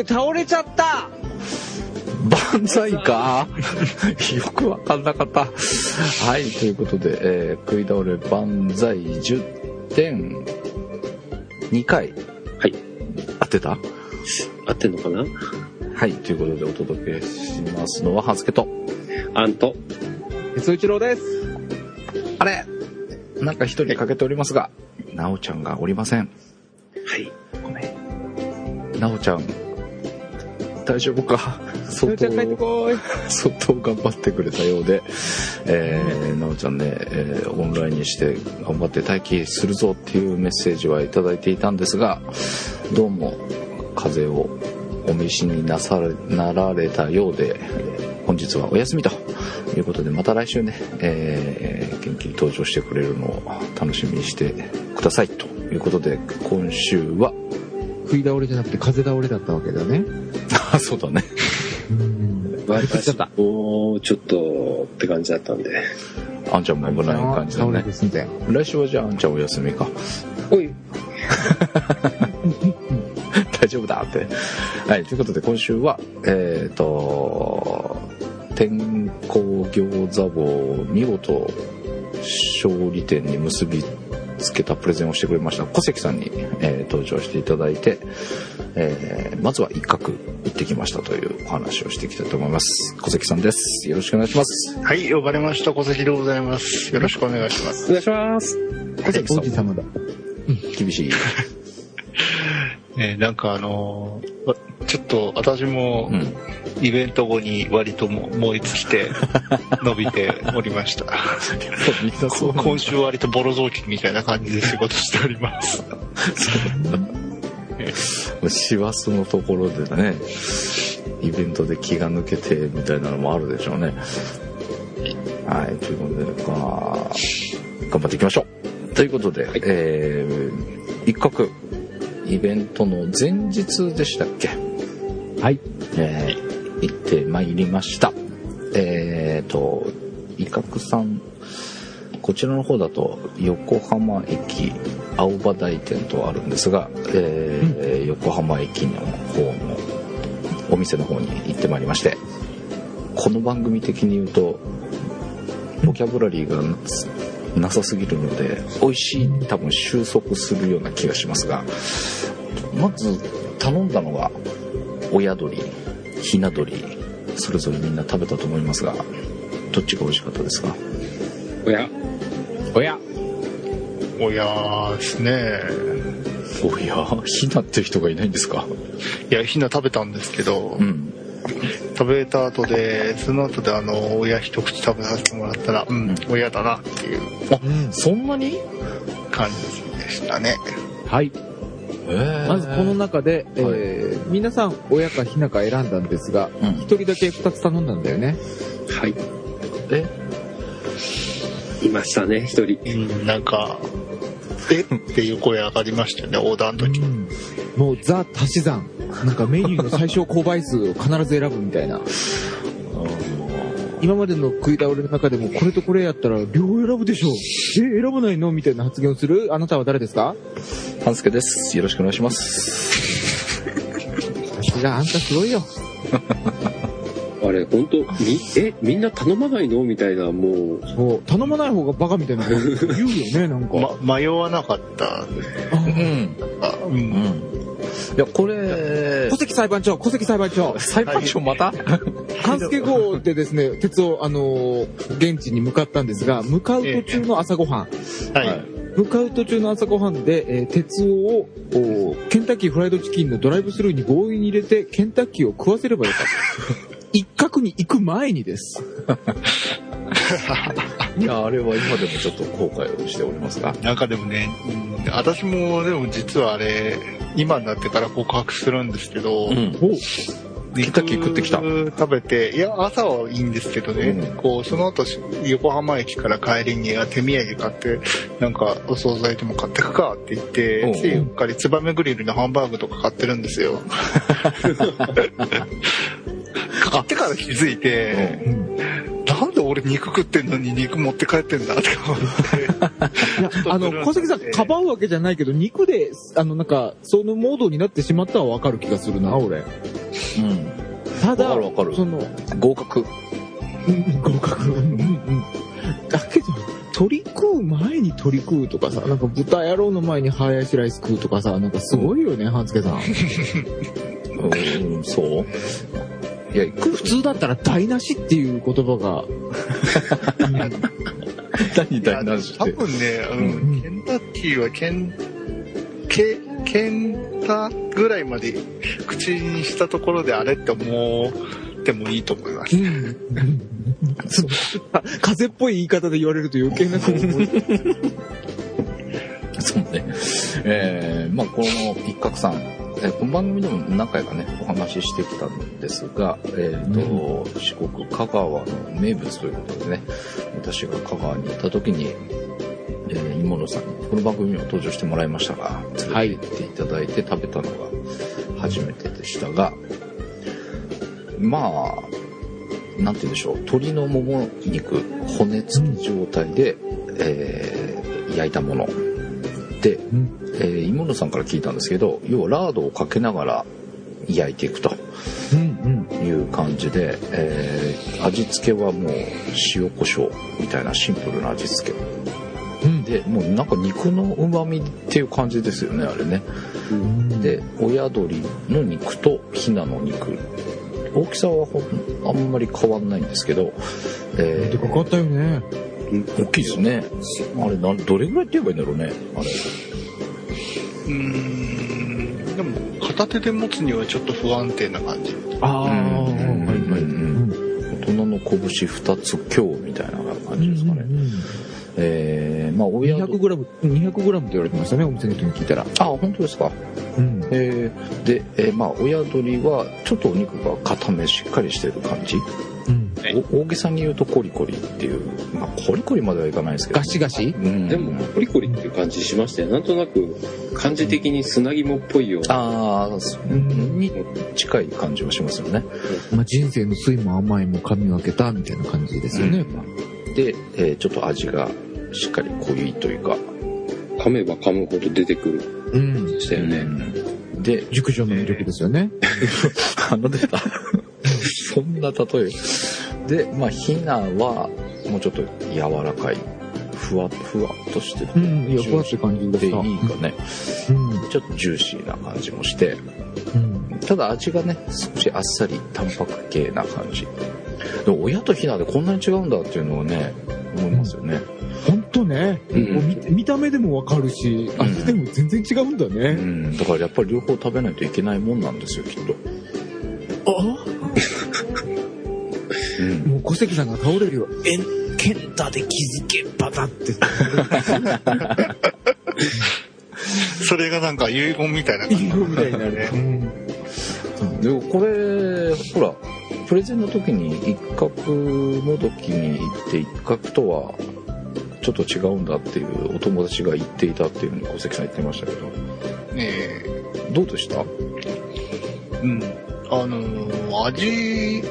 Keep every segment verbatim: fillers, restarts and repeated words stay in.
って倒れちゃった万歳かよく分かんなかったはい、ということで、えー、食い倒れ万歳じゅってんにかい、はい、当てた合ってんのかな。はい、ということでお届けしますのはハスケとアンと鉄一郎です。あれなんか一人欠けておりますが、なおちゃんがおりません。はい、ごめん。なおちゃん大丈夫か。なおちゃん帰ってこい。相当頑張ってくれたようで、えー、なおちゃんね、えー、オンラインにして頑張って待機するぞっていうメッセージはいただいていたんですが、どうも風邪をお召しになされなられたようで、本日はお休みということで、また来週ね、えー、元気に登場してくれるのを楽しみにしてくださいということで、今週は食い倒れじゃなくて風倒れだったわけだね。あ、そうだね。私もうちょっとって感じだったんで、あんちゃんも危ない感じだね。来週はじゃああんちゃんお休みか。おい。大丈夫だって。はい、ということで今週はえっ、ー、と天候餃子を見事勝利点に結びつけたプレゼンをしてくれました小関さんに、えー、登場していただいて、えー、まずは一角行ってきましたというお話をしていきたいと思います。小関さんです、よろしくお願いします。はい、呼ばれました小関でございます。よろしくお願いします。お願いします。小関さん王子様だ、うん、厳しいね、なんかあのー、ちょっと私もイベント後に割とも燃え尽きて伸びておりました今週は割とボロ雑巾みたいな感じで仕事しております師走のところでね、イベントで気が抜けてみたいなのもあるでしょうね。はい、ということで頑張っていきましょうということで、はい、えー、一角イベントの前日でしたっけ。はい、えー、行ってまいりました。えーと伊角さん、こちらの方だと横浜駅青葉台店とあるんですが、えーうん、横浜駅の方のお店の方に行ってまいりまして、この番組的に言うとボキャブラリーがなさすぎるので美味しい、多分収束するような気がしますが、まず頼んだのが親鳥、ひな鳥、それぞれみんな食べたと思いますが、どっちが美味しかったですか。親親親ですね。親ひなっていう人がいないんですか。いや、ひな食べたんですけど、うん、食べた後で、その後であの親一口食べさせてもらったら、うん、親だなっていう、あ、そんなに感じでしたね。はい、えー、まずこの中で、えーはい、皆さん親かひなか選んだんですが、うん、ひとりだけふたつ頼んだんだよね。はい、えいましたね一人、うん、なんかえっていう声上がりましたよね、オーダーの時、うん、もうザ足し算、なんかメニューの最小購買数を必ず選ぶみたいな今までの食い倒れの中でもこれとこれやったら両方選ぶでしょ、え選ばないのみたいな発言をするあなたは誰ですか。ハンスケです、よろしくお願いします。私があんたすごいよあれ本当みえみんな頼まないのみたいな、もうそう頼まない方がバカみたいな言うよねなんか、ま、迷わなかった、ね、あうんうん、うん、いやこれ小関裁判長小関裁判長裁判長また勘助号でですね、鉄をあのー、現地に向かったんですが、向かう途中の朝ごはん、えー、はい、はい向かう途中の朝ごはんで、えー、鉄夫をケンタッキーフライドチキンのドライブスルーに強引に入れてケンタッキーを食わせればよかった一角に行く前にですいやあれは今でもちょっと後悔をしておりますが、なんかでもね、うん、私もでも実はあれ今になってから告白するんですけど、うん、おケンタッキー食ってきた。食べて、いや朝はいいんですけどね、うん、こうその後横浜駅から帰りに手土産買って、なんかお惣菜でも買ってくかって言って、うん、ついうっかりツバメグリルのハンバーグとか買ってるんですよ買ってから気づいて、うん、なんで俺肉食ってんのに肉持って帰ってんだって思っていやあの小関さんかばうわけじゃないけど肉であのなんかそのモードになってしまったは分かる気がするな俺、うん、ただ分かる分かるその合格、うん、合格、うんうん、だけど鳥食う前に鳥食うとかさなんか豚野郎の前にハヤシライス食うとかさなんかすごいよね半助さんうんそういや普通だったら台無しっていう言葉が何台無しって多分ねあの、うん、ケンタッキーはケンケケンタぐらいまで口にしたところであれって思ってもいいと思います、うん、風っぽい言い方で言われると余計なこと思いそうね、えー、まあこの一角さんえこの番組でも何回かねお話ししてきたんですが、えーとうん、四国香川の名物ということでね私が香川に行った時に、えー、芋野さんにこの番組にも登場してもらいましたが連れて行っていただいて食べたのが初めてでしたが、はい、まあなんて言うんでしょう鶏のもも肉骨付き状態で、うんえー、焼いたもので、うんえー、芋野さんから聞いたんですけど要はラードをかけながら焼いていくという感じで、うんうんえー、味付けはもう塩コショウみたいなシンプルな味付け、うん、でもうなんか肉のうまみっていう感じですよねあれね、うん、で親鳥の肉とヒナの肉大きさはあんまり変わんないんですけど、えー、でかかったよね大きいですねあれどれぐらいって言えばいいんだろうねあれうーんでも片手で持つにはちょっと不安定な感じああ、うんうんはいはいうん、大人の拳ふたつ強みたいな感じですかね、うんうんえーまあ、にひゃくグラム にひゃくグラム って言われてましたねお店の人に聞いたらあ本当ですか、うんえー、で、えーまあ、親鳥はちょっとお肉が固めしっかりしてる感じ、うん、大げさに言うとコリコリっていう、まあ、コリコリまではいかないですけどガシガシ、うん、でもコリコリっていう感じしましたよなんとなく感じ的に砂肝っぽいような、うん、に近い感じはしますよね、まあ、人生の酸いも甘いも噛み分けたみたいな感じですよね、うん、で、えー、ちょっと味がしっかり濃いというか噛めば噛むほど出てくるうんでしたよね、うん、で熟女の魅力ですよね、えー、あの出たそんな例えでまあヒナはもうちょっと柔らかいふわふわっとしてる、うん、いやふわって感じでいいかね、うん、ちょっとジューシーな感じもして、うん、ただ味がね少しあっさり淡白系な感じでも親とヒナでこんなに違うんだっていうのをね思いますよね、うん本当ね、うん、もう 見, 見た目でも分かるし味でも全然違うんだね、うん、だからやっぱり両方食べないといけないもんなんですよきっとあ、うん、もう小関さんが倒れるよえケンタで気づけばだってそれがなんか遺言みたいな感じ遺言みたいになるね、うん、でもこれほらプレゼンの時に一角の時に行って一角とはちょっと違うんだっていうお友達が言っていたっていうふうに小関さん言ってましたけど、えー、どうでした？うん、あのー、味い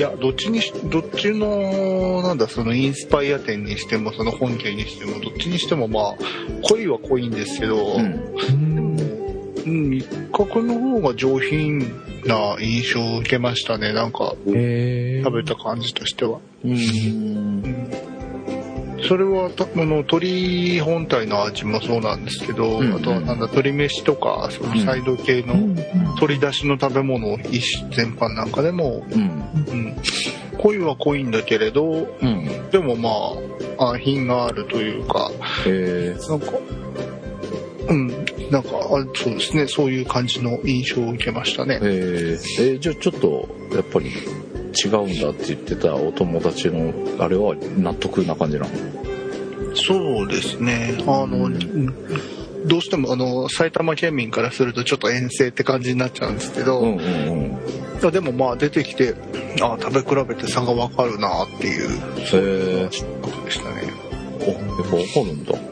やどっちにどっちのなんだそのインスパイア店にしてもその本家にしてもどっちにしてもまあ濃いは濃いんですけど、うん、うん、一角の方が上品な印象を受けましたねなんか、えー、食べた感じとしては。うんうんそれはあの鶏本体の味もそうなんですけど、うんうん、あとはなんだ鶏飯とかそのサイド系の鶏出汁の食べ物を全般なんかでも、うんうん、濃いは濃いんだけれど、うん、でもまあ品があるというか、へー、なんかうんなんかそうですねそういう感じの印象を受けましたね。へー、えー、じゃあちょっとやっぱり。違うんだって言ってたお友達のあれは納得な感じなの？そうですねあの、うん、どうしてもあの埼玉県民からするとちょっと遠征って感じになっちゃうんですけど、うんうんうん、でもまあ出てきてあ食べ比べて差が分かるなっていうそういうことでしたね。おやっぱ分かるんだ、うん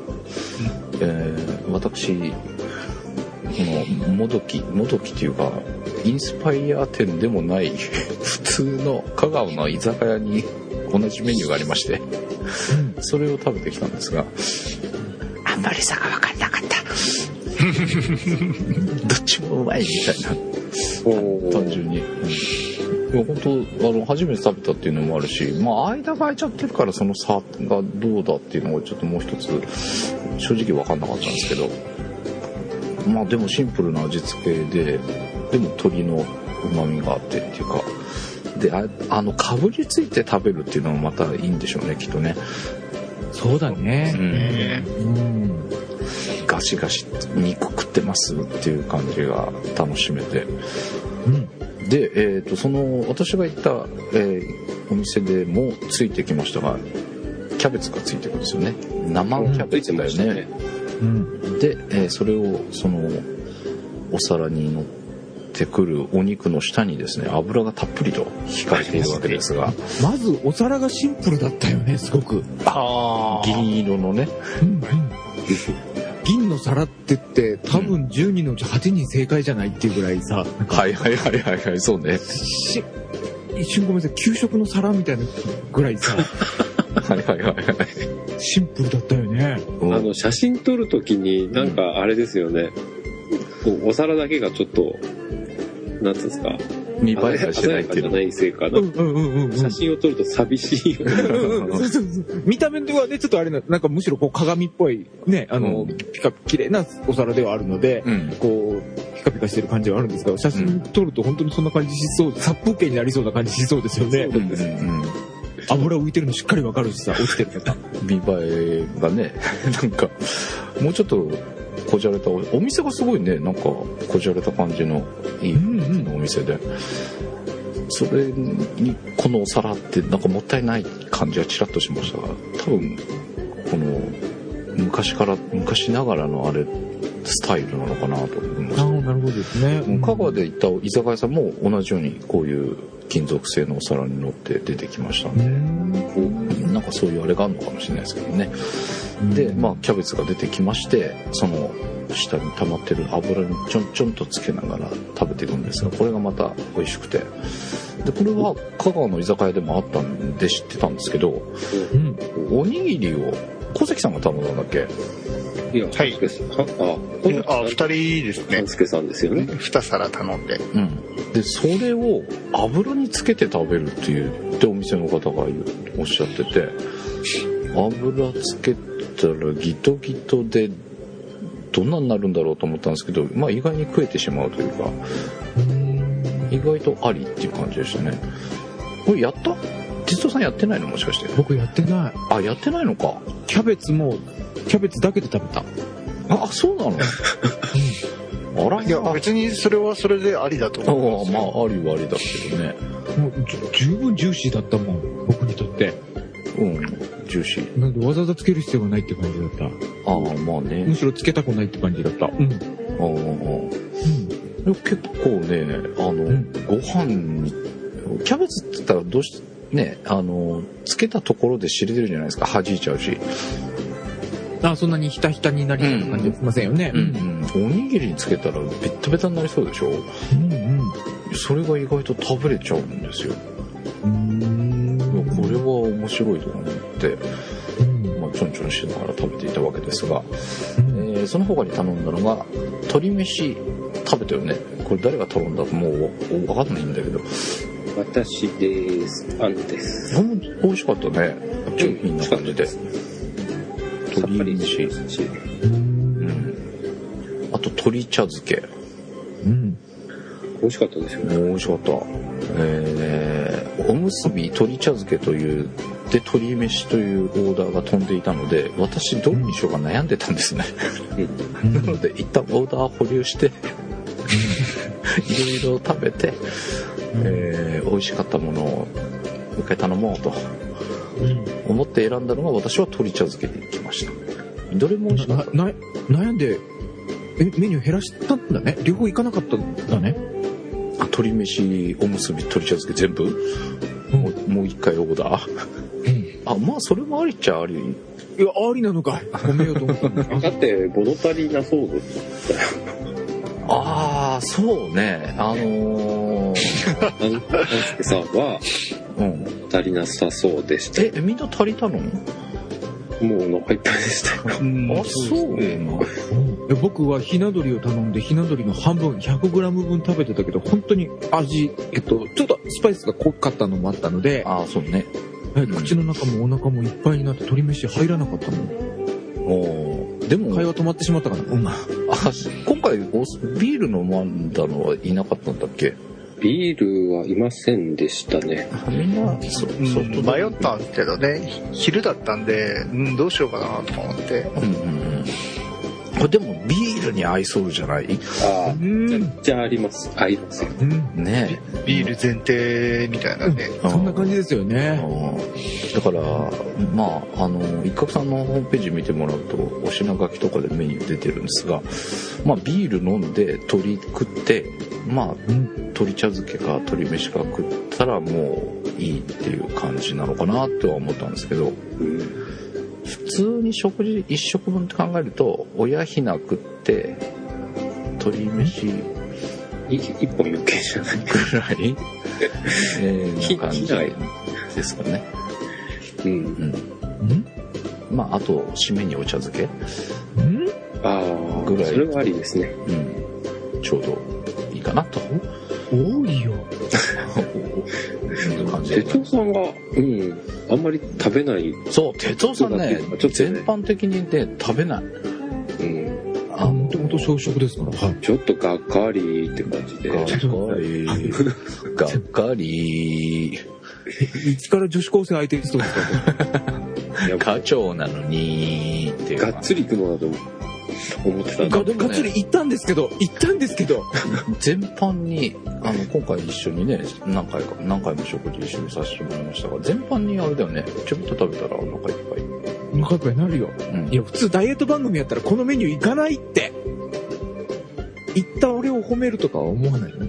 えー、私このもどきもどきっていうかインスパイア店でもない普通の香川の居酒屋に同じメニューがありまして、うん、それを食べてきたんですが、あんまり差が分かんなかったどっちもうまいみたいな、お単純に、うん、いや本当あの初めて食べたっていうのもあるし、まあ、間が空いちゃってるからその差がどうだっていうのがちょっともう一つ正直分かんなかったんですけど、まあでもシンプルな味付けで、でも鶏の旨味があってっていうか、で あ, あのかぶりついて食べるっていうのもまたいいんでしょうね、きっとね。そうだね、うんうん、ガシガシ肉食ってますっていう感じが楽しめて、うん、で、えーと、その私が行った、えー、お店でもついてきましたが、キャベツがついてくるんですよね、生キャベツだよね、うん、で、えー、それをそのお皿にのっててくるお肉の下にですね、油がたっぷりと控えているわけですが、まずお皿がシンプルだったよね、すごく。あ、銀色のね、うん、銀の皿って言って多分じゅうにんのうちはちにん正解じゃないっていうぐらいさ、うん、はいはいはいはい、はい、そうね、し一瞬ごめんなさい、給食の皿みたいなぐらいさはいはいはいはい、シンプルだったよね、うん、あの写真撮るときになんかあれですよね、うん、こうお皿だけがちょっとなんていうんですか、見栄えがしないっていうの、写真を撮ると寂しいよ見た目ではね、ちょっとあれな、なんかむしろこう鏡っぽいね、あの、うん、ピカ綺麗なお皿ではあるので、うん、こうピカピカしてる感じはあるんですが、写真撮ると本当にそんな感じしそう、殺風景になりそうな感じしそうですよね。そうです、うんうん、油浮いてるのしっかりわかるしさ、落ちてる方見栄えがね、なんかもうちょっとこじゃれた お, お店がすごいね、なんかこじゃれた感じのいいお店で、それにこのお皿ってなんかもったいない感じがちらっとしましたが、多分この昔から昔ながらのあれスタイルなのかなと思いました。なるほどですね。香川で行った居酒屋さんも同じようにこういう金属製のお皿に乗って出てきましたんで、うん、なんかそういうあれがあるのかもしれないですけどね、うん、で、まあ、キャベツが出てきまして、その下に溜まってる油にちょんちょんとつけながら食べていくんですが、これがまた美味しくて、でこれは香川の居酒屋でもあったんで知ってたんですけど、うん、おにぎりを小関さんが頼んだんだっけ。いや、はい、あ、ふたりですね。助さんですよね。に皿頼んで、うん、でそれを油につけて食べるっていうってお店の方がおっしゃってて、油つけたらギトギトでどんなになるんだろうと思ったんですけど、まあ意外に食えてしまうというか、意外とありっていう感じでしたね。これやった？実装さんやってないの、もしかして。僕やってない。あ、やってないのか。キャベツもキャベツだけで食べた。あ, あ、そうなの。あら、いや別にそれはそれでありだと思う。ああ、まあありはありだけどね。もう十分ジューシーだったもん、僕にとって。うん、ジューシー。なんでわざわざつける必要がないって感じだった。ああ、まあね。むしろつけたくないって感じだった。うん。ああ、うん、結構ね、あの、うん、ご飯にキャベツって言ったらどうしね、あのつけたところで知れてるじゃないですか、弾いちゃうし。あ、そんなにひたひたになりそうな感じはしませんよね、うんうん、おにぎりにつけたらベッタベタになりそうでしょ、うんうん、それが意外と食べれちゃうんですよ。うーん、これは面白いと思って、うん、まあ、ちょんちょんしながら食べていたわけですが、うん、えー、その他に頼んだのが鶏飯食べたよね。これ誰が頼んだかもう分かんないんだけど、私です。あんです。美味しかったね、上品な感じで、さっぱりし、うん、あと鶏茶漬け、うん、美味しかったですよね。美味しかった、えー、おむすび鶏茶漬けというで鶏飯というオーダーが飛んでいたので、私どれにしようか悩んでたんですね、うん、なので一旦オーダー保留していろいろ食べて、えー、美味しかったものを一回頼もうと思って選んだのが、私は鶏茶漬けでいきました。どれも美味しかった。なな悩んで、え、メニュー減らしたんだね。両方いかなかったんだね。あ、鶏飯、おむすび、鶏茶漬け全部、うん、もう一回オーダー、うん、あ、まあそれもありっちゃあり。いや、ありなのかい。ごめんよと思ったんですだってごど足りなそうですああ、そうね、あのー、あの、あのすけさんは、うん、足りなさそうでした。え、みんな足りたの？もうお腹いっぱいでしたよ。うん、あ、そうですね。僕はひな鳥を頼んで、ひな鳥の半分 ひゃくグラム 分食べてたけど、本当に味、えっと、ちょっとスパイスが濃かったのもあったので、ああ、そうね、はい、口の中もお腹もいっぱいになって鳥飯入らなかったもん。おー、でも会話止まってしまったかな。うん、あ、今回ビール飲まんだのはいなかったんだっけ？ビールはいませんでしたね。みんなそう、うん、迷ったんですけどね、昼だったんで、うん、どうしようかなと思って、うんうんうん、でもビールに合いそうじゃない？ああ、めっちゃあります、合います、うん、ね、ビール前提みたいなね、うん、そんな感じですよね。だからまあ、あの一角さんのホームページ見てもらうとお品書きとかでメニュー出てるんですが、まあ、ビール飲んで鶏食って、まあ、鶏茶漬けか鶏飯か食ったらもういいっていう感じなのかなとは思ったんですけど、普通に食事いっ食分って考えると、親ひな食って鶏飯いっぽん余計じゃないぐらいな感じですかね。うんうん、まあ、あと締めにお茶漬けぐらい、それはありですね、うん、ちょうどかなと。多いよ。哲夫さんが、うん、あんまり食べない。そう、哲夫さんね、ちょっとね、全般的にね、食べない。うん。あの、本当小食ですから、はい。ちょっとがっかりって感じで。がっかり。がっかり。一から女子高生相手にそうですから。課長なのにっていう。がっつりいくのだと思う。思ってたんだけどね、がっつり行ったんですけど行ったんですけど全般にあの今回一緒にね、何回か何回も食事一緒にさせてもらいましたが、全般にあれだよね、ちょびっと食べたらお腹いっぱいお腹いっぱいになるよ、うん、いや普通ダイエット番組やったらこのメニュー行かないって言った俺を褒めるとかは思わないよね。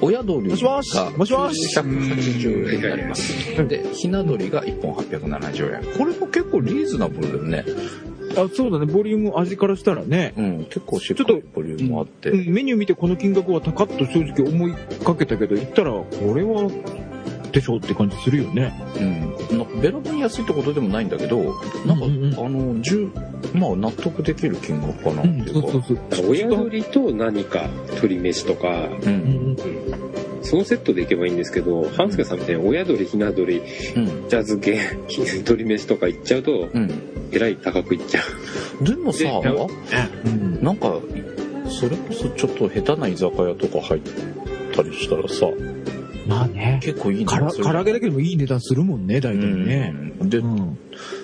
親鳥がひゃくはちじゅうえんになります。でひな鳥がいっぽんはっぴゃくななじゅうえん、これも結構リーズナブルだよね。あ、そうだね、ボリューム味からしたらね、うん、結構しっかりボリュームあって、うん、メニュー見てこの金額は高っと正直思いかけたけど、言ったらこれはでしょって感じするよね。うん、なんかベラボン安いってことでもないんだけど、なんか、うんうん、あの十まあ納得できる金額かなっていうか、うん、そうそうそう、親鳥と何か鳥飯とか、うんうんうん、そのセットでいけばいいんですけど、半助さんみたいに親鳥ひな鳥、うん、茶漬け鳥飯とかいっちゃうと、うん、えらい高くいっちゃう。でもさ、で、うん、なんかそれこそちょっと下手な居酒屋とか入ったりしたらさ、まあね、結構いいから唐揚げだけでもいい値段するもんね、大体ね、うん、で、うん、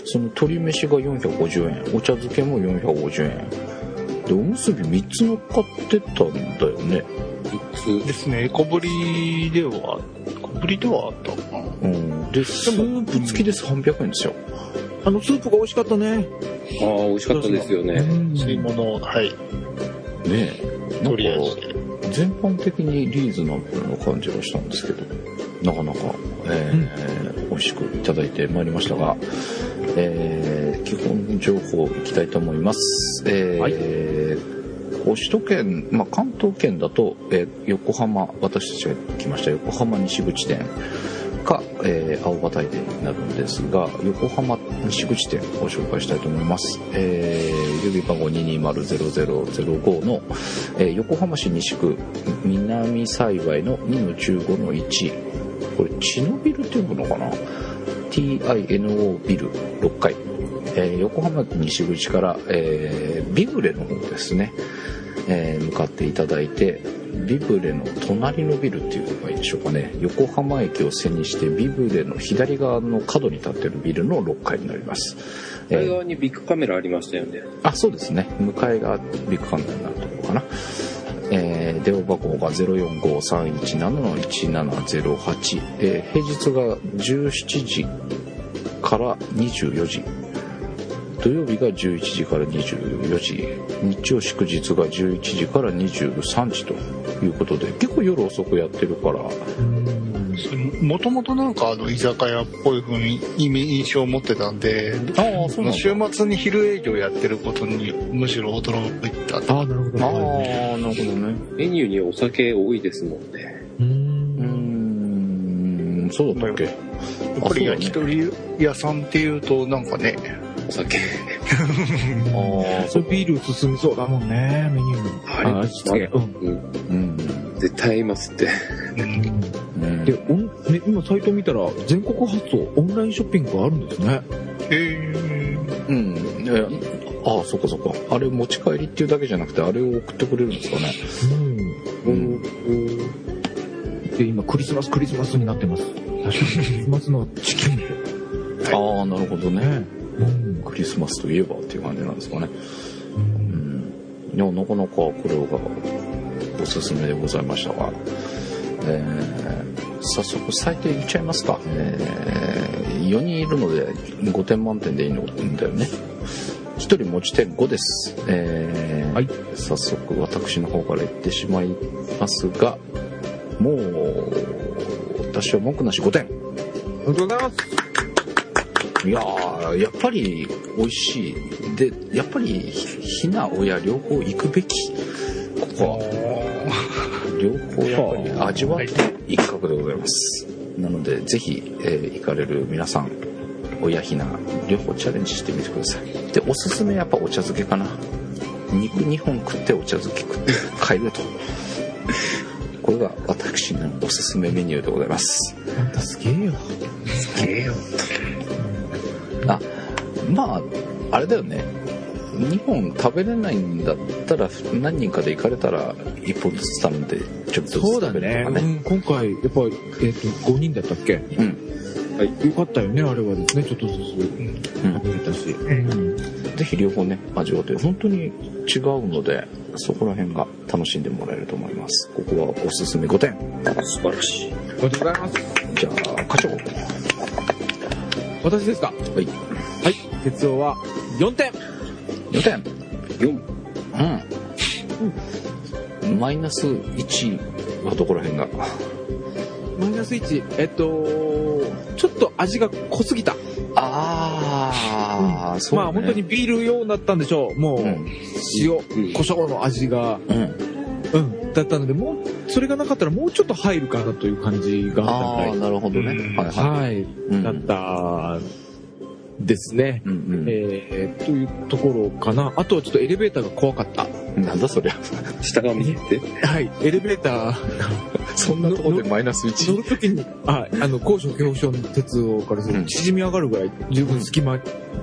その鶏飯がよんひゃくごじゅうえん、お茶漬けもよんひゃくごじゅうえんで、おむすびみっつ乗っかってたんだよね。みっつですね。小ぶりでは小ぶりではあったかな、うん、でスープ付きです、さんびゃくえんですよ。あのスープが美味しかったね。ああ、美味しかったですよね。吸い物、はい。ねえ、とりあえず全般的にリーズナブルな感じがしたんですけど、なかなか、えーうん、美味しくいただいてまいりましたが、えー、基本情報いきたいと思います。えーはい首都圏、まあ、関東圏だと、えー、横浜、私たちが来ました横浜西口店か、えー、青葉台店になるんですが、横浜西口店を紹介したいと思います。えー、郵便番号 にーにーまる ぜろぜろぜろご の、えー、横浜市西区南幸の にのじゅうごのいち、 これチノビルっていうのかな、 ティーアイエヌオー ビルろっかい、えー、横浜西口から、えー、ビブレの方ですね、えー、向かっていただいて、ビブレの隣のビルっていうのがいいでしょうかね、横浜駅を背にしてビブレの左側の角に立ってるビルのろっかいになります。左側にビッグカメラありましたよね。あ、そうですね、向かいがビッグカメラになるところかな。えー、電話番号が ゼロよんご さんいちなな いちななゼロはち、えー、平日がじゅうしちじからにじゅうよじ、土曜日がじゅういちじからにじゅうよじ、日曜祝日がじゅういちじからにじゅうさんじということで、結構夜遅くやってるから、もともとなんかあの居酒屋っぽい風に印象を持ってたんで、あ、そうなんだ、週末に昼営業やってることにむしろ驚いた。ああ、なるほど、ね、ああ、なるほどね。メニューにお酒多いですもんね。うーん、そうだったっけ。やっぱり焼き鳥屋さんっていうとなんかね、お酒ああ、そうビール進みそうだもんね、メニューも。あ、失礼。うん、うん、絶対合いますって。うん、で、おん、ね、今サイト見たら全国発送オンラインショッピングがあるんですね。えー、うん。ね、ああ、そっかそっか。あれ持ち帰りっていうだけじゃなくて、あれを送ってくれるんですかね。うん。うん、で、今クリスマスクリスマスになってます。確かにクリスマスのチキン。はい、ああ、なるほどね。うん、クリスマスといえばっていう感じなんですかね。うん、いや、なかなかこれがおすすめでございましたが、えー、早速採点いっちゃいますか。えー、よにんいるのでごてん満点でいいのだよね。ひとり持ち点ごです、えーはい、早速私の方から言ってしまいますが、もう私は文句なしごてん。ありがとうございます。いやー、やっぱり美味しい。で、やっぱりひな親両方行くべき、ここは両方やっぱり味わって一角でございます。なのでぜひ、えー、行かれる皆さん、親ひな両方チャレンジしてみてください。で、おすすめやっぱお茶漬けかな。肉にほん食ってお茶漬け食って帰るとこれが私のおすすめメニューでございます。あんたすげえよすげえよあ、まああれだよね、にほん食べれないんだったら何人かで行かれたらいっぽんずつ頼んでちょっとずつ食べるとかね。うん、今回やっぱ、えー、とごにんだったっけ。うん、はい、よかったよね、あれはですね。ちょっとずつ食べれたし、うんうん、ぜひ両方ね味わって、本当に違うのでそこら辺が楽しんでもらえると思います。ここはおすすめごてん。素晴らしい、ありがとうございます。じゃあ課長、私ですか。はい、はい、哲夫はよんてん。よんてん。よん。うん。マイナスいちはどこら辺が。マイナスいち、えっとちょっと味が濃すぎた。ああ、うん、そうね。まあ本当にビール用になったんでしょう。もう、うん、塩、うん、胡椒の味が、うん、うん、だったので、もうそれがなかったらもうちょっと入るかなという感じがあった。ああ、なるほどね。うん、はいはい、はい、うん、だったですね。うんうん、えー、というところかな。あとはちょっとエレベーターが怖かった。なんだそりゃ。下が見えて。はい。エレベーター。そんなところでマイナスいち。乗るときに、あ、あの、高所恐怖症の鉄をからすると、縮み上がるぐらい、十分隙間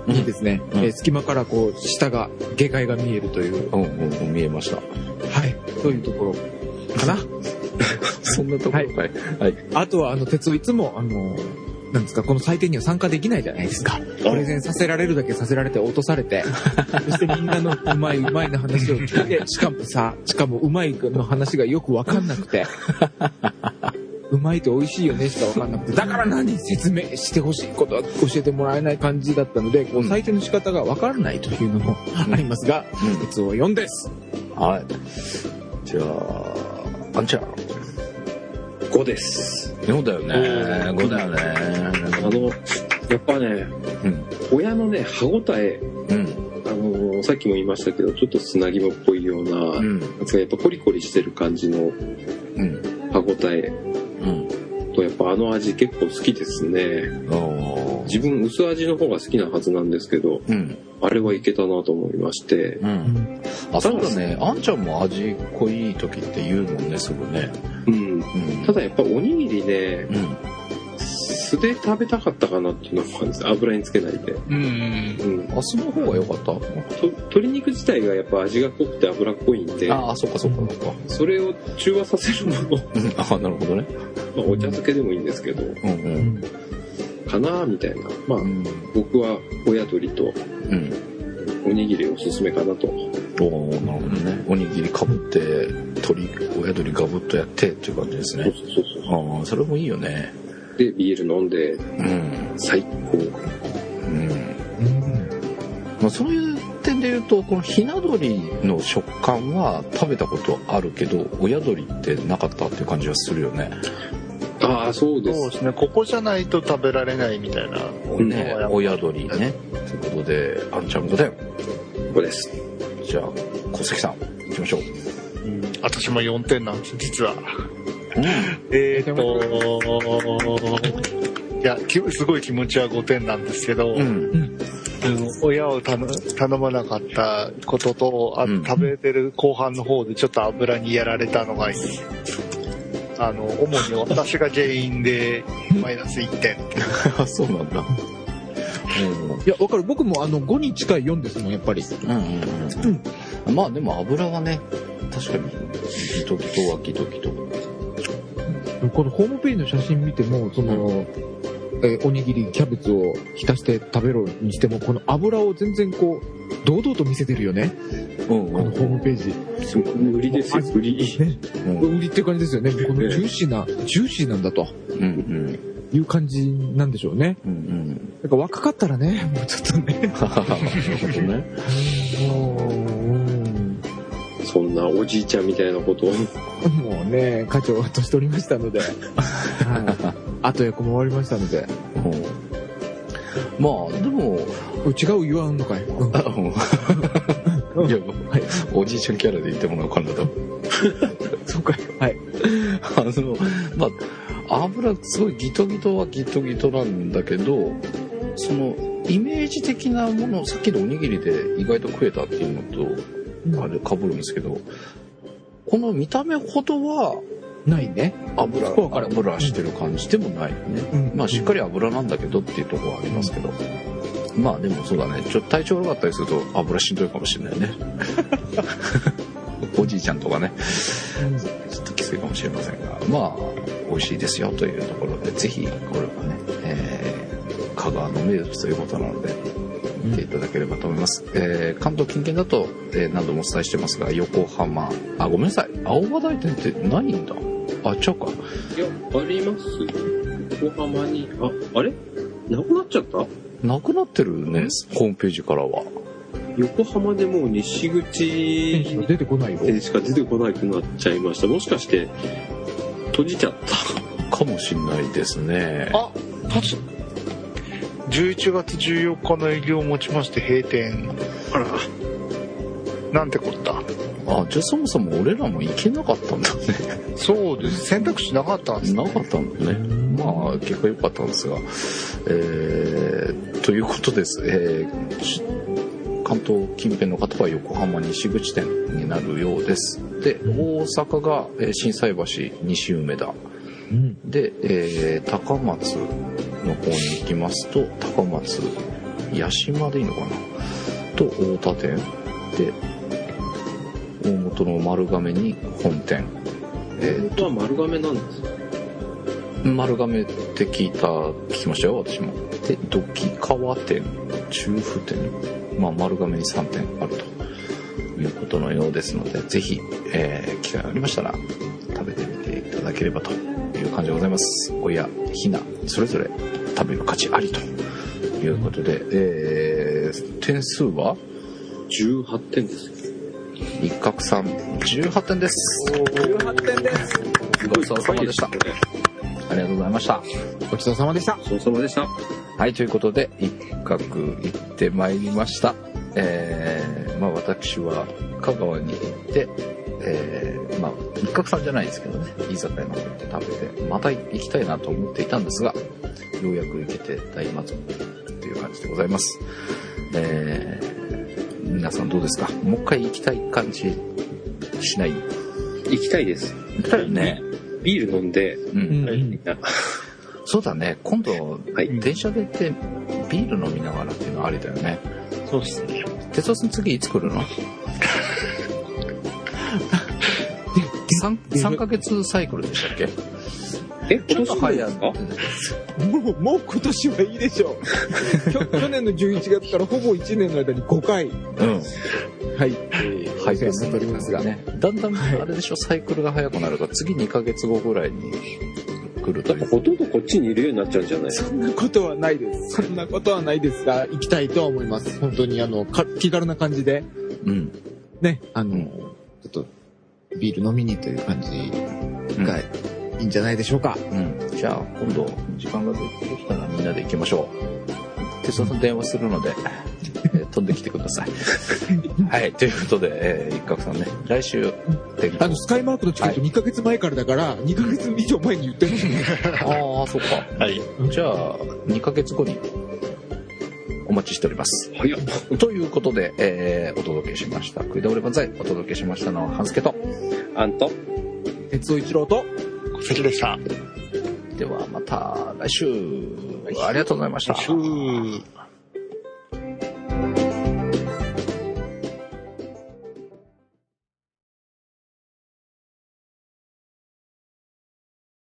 にですね、うんうん、えー、隙間からこう、下が、下界が見えるという。うんうん、見えました。はい。というところかな。そんなところかい。はい。はい、あとは、あの、鉄をいつも、あの、なんですか、この採点には参加できないじゃないですか。プレゼンさせられるだけさせられて落とされてそしてみんなのうまいうまいの話を聞いて、しかもさしかもうまいの話がよく分かんなくてうまいと美味しいよねしか分かんなくて、だから何説明してほしいことは教えてもらえない感じだったので、こう採点の仕方が分からないというのもありますが、鉄をよんです。はい、じゃああんちゃんごです。よんだよね。ごだよね。あのやっぱね、うん、親のね歯応え、うん、あのさっきも言いましたけど、ちょっと砂肝っぽいような、うん、やっぱコリコリしてる感じの歯応え、うん、とやっぱあの味結構好きですね。あ、自分薄味の方が好きなはずなんですけど、うん、あれはいけたなと思いまして。うん、あ、そうだね。あんちゃんも味濃い時って言うもんね、すぐね。うん。ただやっぱおにぎりね、うん、素で食べたかったかなっていうのもあるんです。油につけないで、うんうんうん、あ、その方が良かった。鶏肉自体がやっぱ味が濃くて脂っこいんで、ああ、そっかそっか、それを中和させるものあ、なるほどね、まあ、お茶漬けでもいいんですけど、うんうん、かなみたいな、まあ、うん、僕は親鶏と、うん、おにぎりおすすめかなと。お、なるほどね。おにぎりかぶって鳥親鳥ガブッとやってっていう感じですね。そうそうそう。あ、それもいいよね。でビール飲んで、うん、最高。うん、まあ、そういう点で言うと、このひな鳥の食感は食べたことあるけど、親鳥ってなかったっていう感じはするよね。ああ、そうです。そうですね。ここじゃないと食べられないみたいな、ね、親鳥ね。ということで、あんちゃんごてん。これです。じゃあ小関さん行きましょう。うん、私もよんてんなんです実は。うん、えーっとやすごい気持ちはごてんなんですけど、うんうん、親を頼まなかったことと、あ、うん、食べてる後半の方でちょっと油にやられたのがいい、あの主に私が原因でマイナスいってんそうなんだ、うん、いや分かる。僕もあのごに近いよんですもんやっぱり、うんうんうん、まあでも油はね確かにドキドキドキドキ。このホームページの写真見てもその、うんえー、おにぎりキャベツを浸して食べろにしてもこの油を全然こう堂々と見せてるよね、うんうん、このホームページ売りですよ売り、ねうん、売りっていう感じですよね。このジューシーなジューシーなんだと、うんうんいう感じなんでしょうね。うんうん、なんか若かったらね、もうちょっとね。そんなおじいちゃんみたいなことをもうね、課長は年取りましたので、はい、あと役も終わりましたので。まあでも違う言わんのかい。いや、はい、おじいちゃんキャラで言ってもらおうかなと。そうかよ。はい。あのまあ。油すごいギトギトはギトギトなんだけど、そのイメージ的なもの、さっきのおにぎりで意外と食えたっていうのとあれ被るんですけど、この見た目ほどはないね。油油してる感じでもないよね、うん、まあしっかり油なんだけどっていうところはありますけど、うん、まあでもそうだね、ちょっと体調悪かったりすると油しんどいかもしれないねおじいちゃんとかねちょっときついかもしれませんが、まあ美味しいですよというところで、ぜひこれはね、えー、香川の名物ということなので見ていただければと思います、うんえー、関東近県だと、えー、何度もお伝えしてますが横浜、あ、ごめんなさい、青葉台店ってないんだ、あっちゃうか、いやあります、横浜に、あ、あれなくなっちゃった、なくなってるね、ホームページからは横浜でもう西口しか出てこないよ、しか出てこなくなっちゃいました。もしかして閉じちゃったかもしれないですね。あ、確かじゅういちがつじゅうよっかの営業をもちまして閉店。あら、なんてこった。あ、じゃあそもそも俺らも行けなかったんだね。そうです、選択肢なかったんですね。なかったんだね。まあ結果良かったんですが、えー、ということです、えー関東近辺の方は横浜西口店になるようです。で、大阪が、えー、心斎橋西梅田、うん、で、えー、高松の方に行きますと高松八島でいいのかなと太田店で、大本の丸亀に本店、えー、本当は丸亀なんですか。丸亀って聞いた聞きましたよ私も。で、土岐川店、中府店、まあ、丸亀にさんてんあるということのようですので、ぜひ、えー、機会がありましたら食べてみていただければという感じでございます。親、ひなそれぞれ食べる価値ありということで、えー、点数はじゅうはってんです。一角さんじゅうはってんです。じゅうはってんです。ごちそうさまでした。ありがとうございました。ごちそうさまでした。ごちそうさまでした。はい、ということで一角行ってまいりました、えーまあ、私は香川に行って、えーまあ、一角さんじゃないですけどね、居酒屋の方行って食べてまた行きたいなと思っていたんですが、ようやく行けて大満足という感じでございます、えー、皆さんどうですか。もう一回行きたい感じしない。行きたいです。行きたいよね。ビール飲んで、うんうんそうだね、今度、はい、電車で行ってビール飲みながらっていうのはありだよね。そうですね。哲夫さん次いつ来るのさん ?さんかげつサイクルでしたっけ。え、今年もですか。もう、もう今年はいいでしょう去, 去年のじゅういちがつからほぼいちねんの間にごかい、うんはい、配線になりますがね。だんだんあれでしょ、サイクルが早くなるから次にかげつごぐらいに来るという。ほとんどこっちにいるようになっちゃうんじゃない。そんなことはないです。そんなことはないですが、行きたいとは思います。本当にあの気軽な感じで、うん、ね、あの、うん、ちょっとビール飲みにという感じがいいんじゃないでしょうか。うんうん、じゃあ今度時間ができたらみんなで行きましょう。哲夫さん電話するので。飛んできてくださいはいということで、えー、一角さんね来週あのスカイマークのチケットにかげつまえからだから、はい、にかげつ以上前に言ってるんですねああそっか、はい、じゃあにかげつごにお待ちしております、はい、ということで、えー、お届けしました食い倒れ万歳。お届けしましたのは半助とアンと鉄尾一郎と小関でした。ではまた来週ありがとうございました。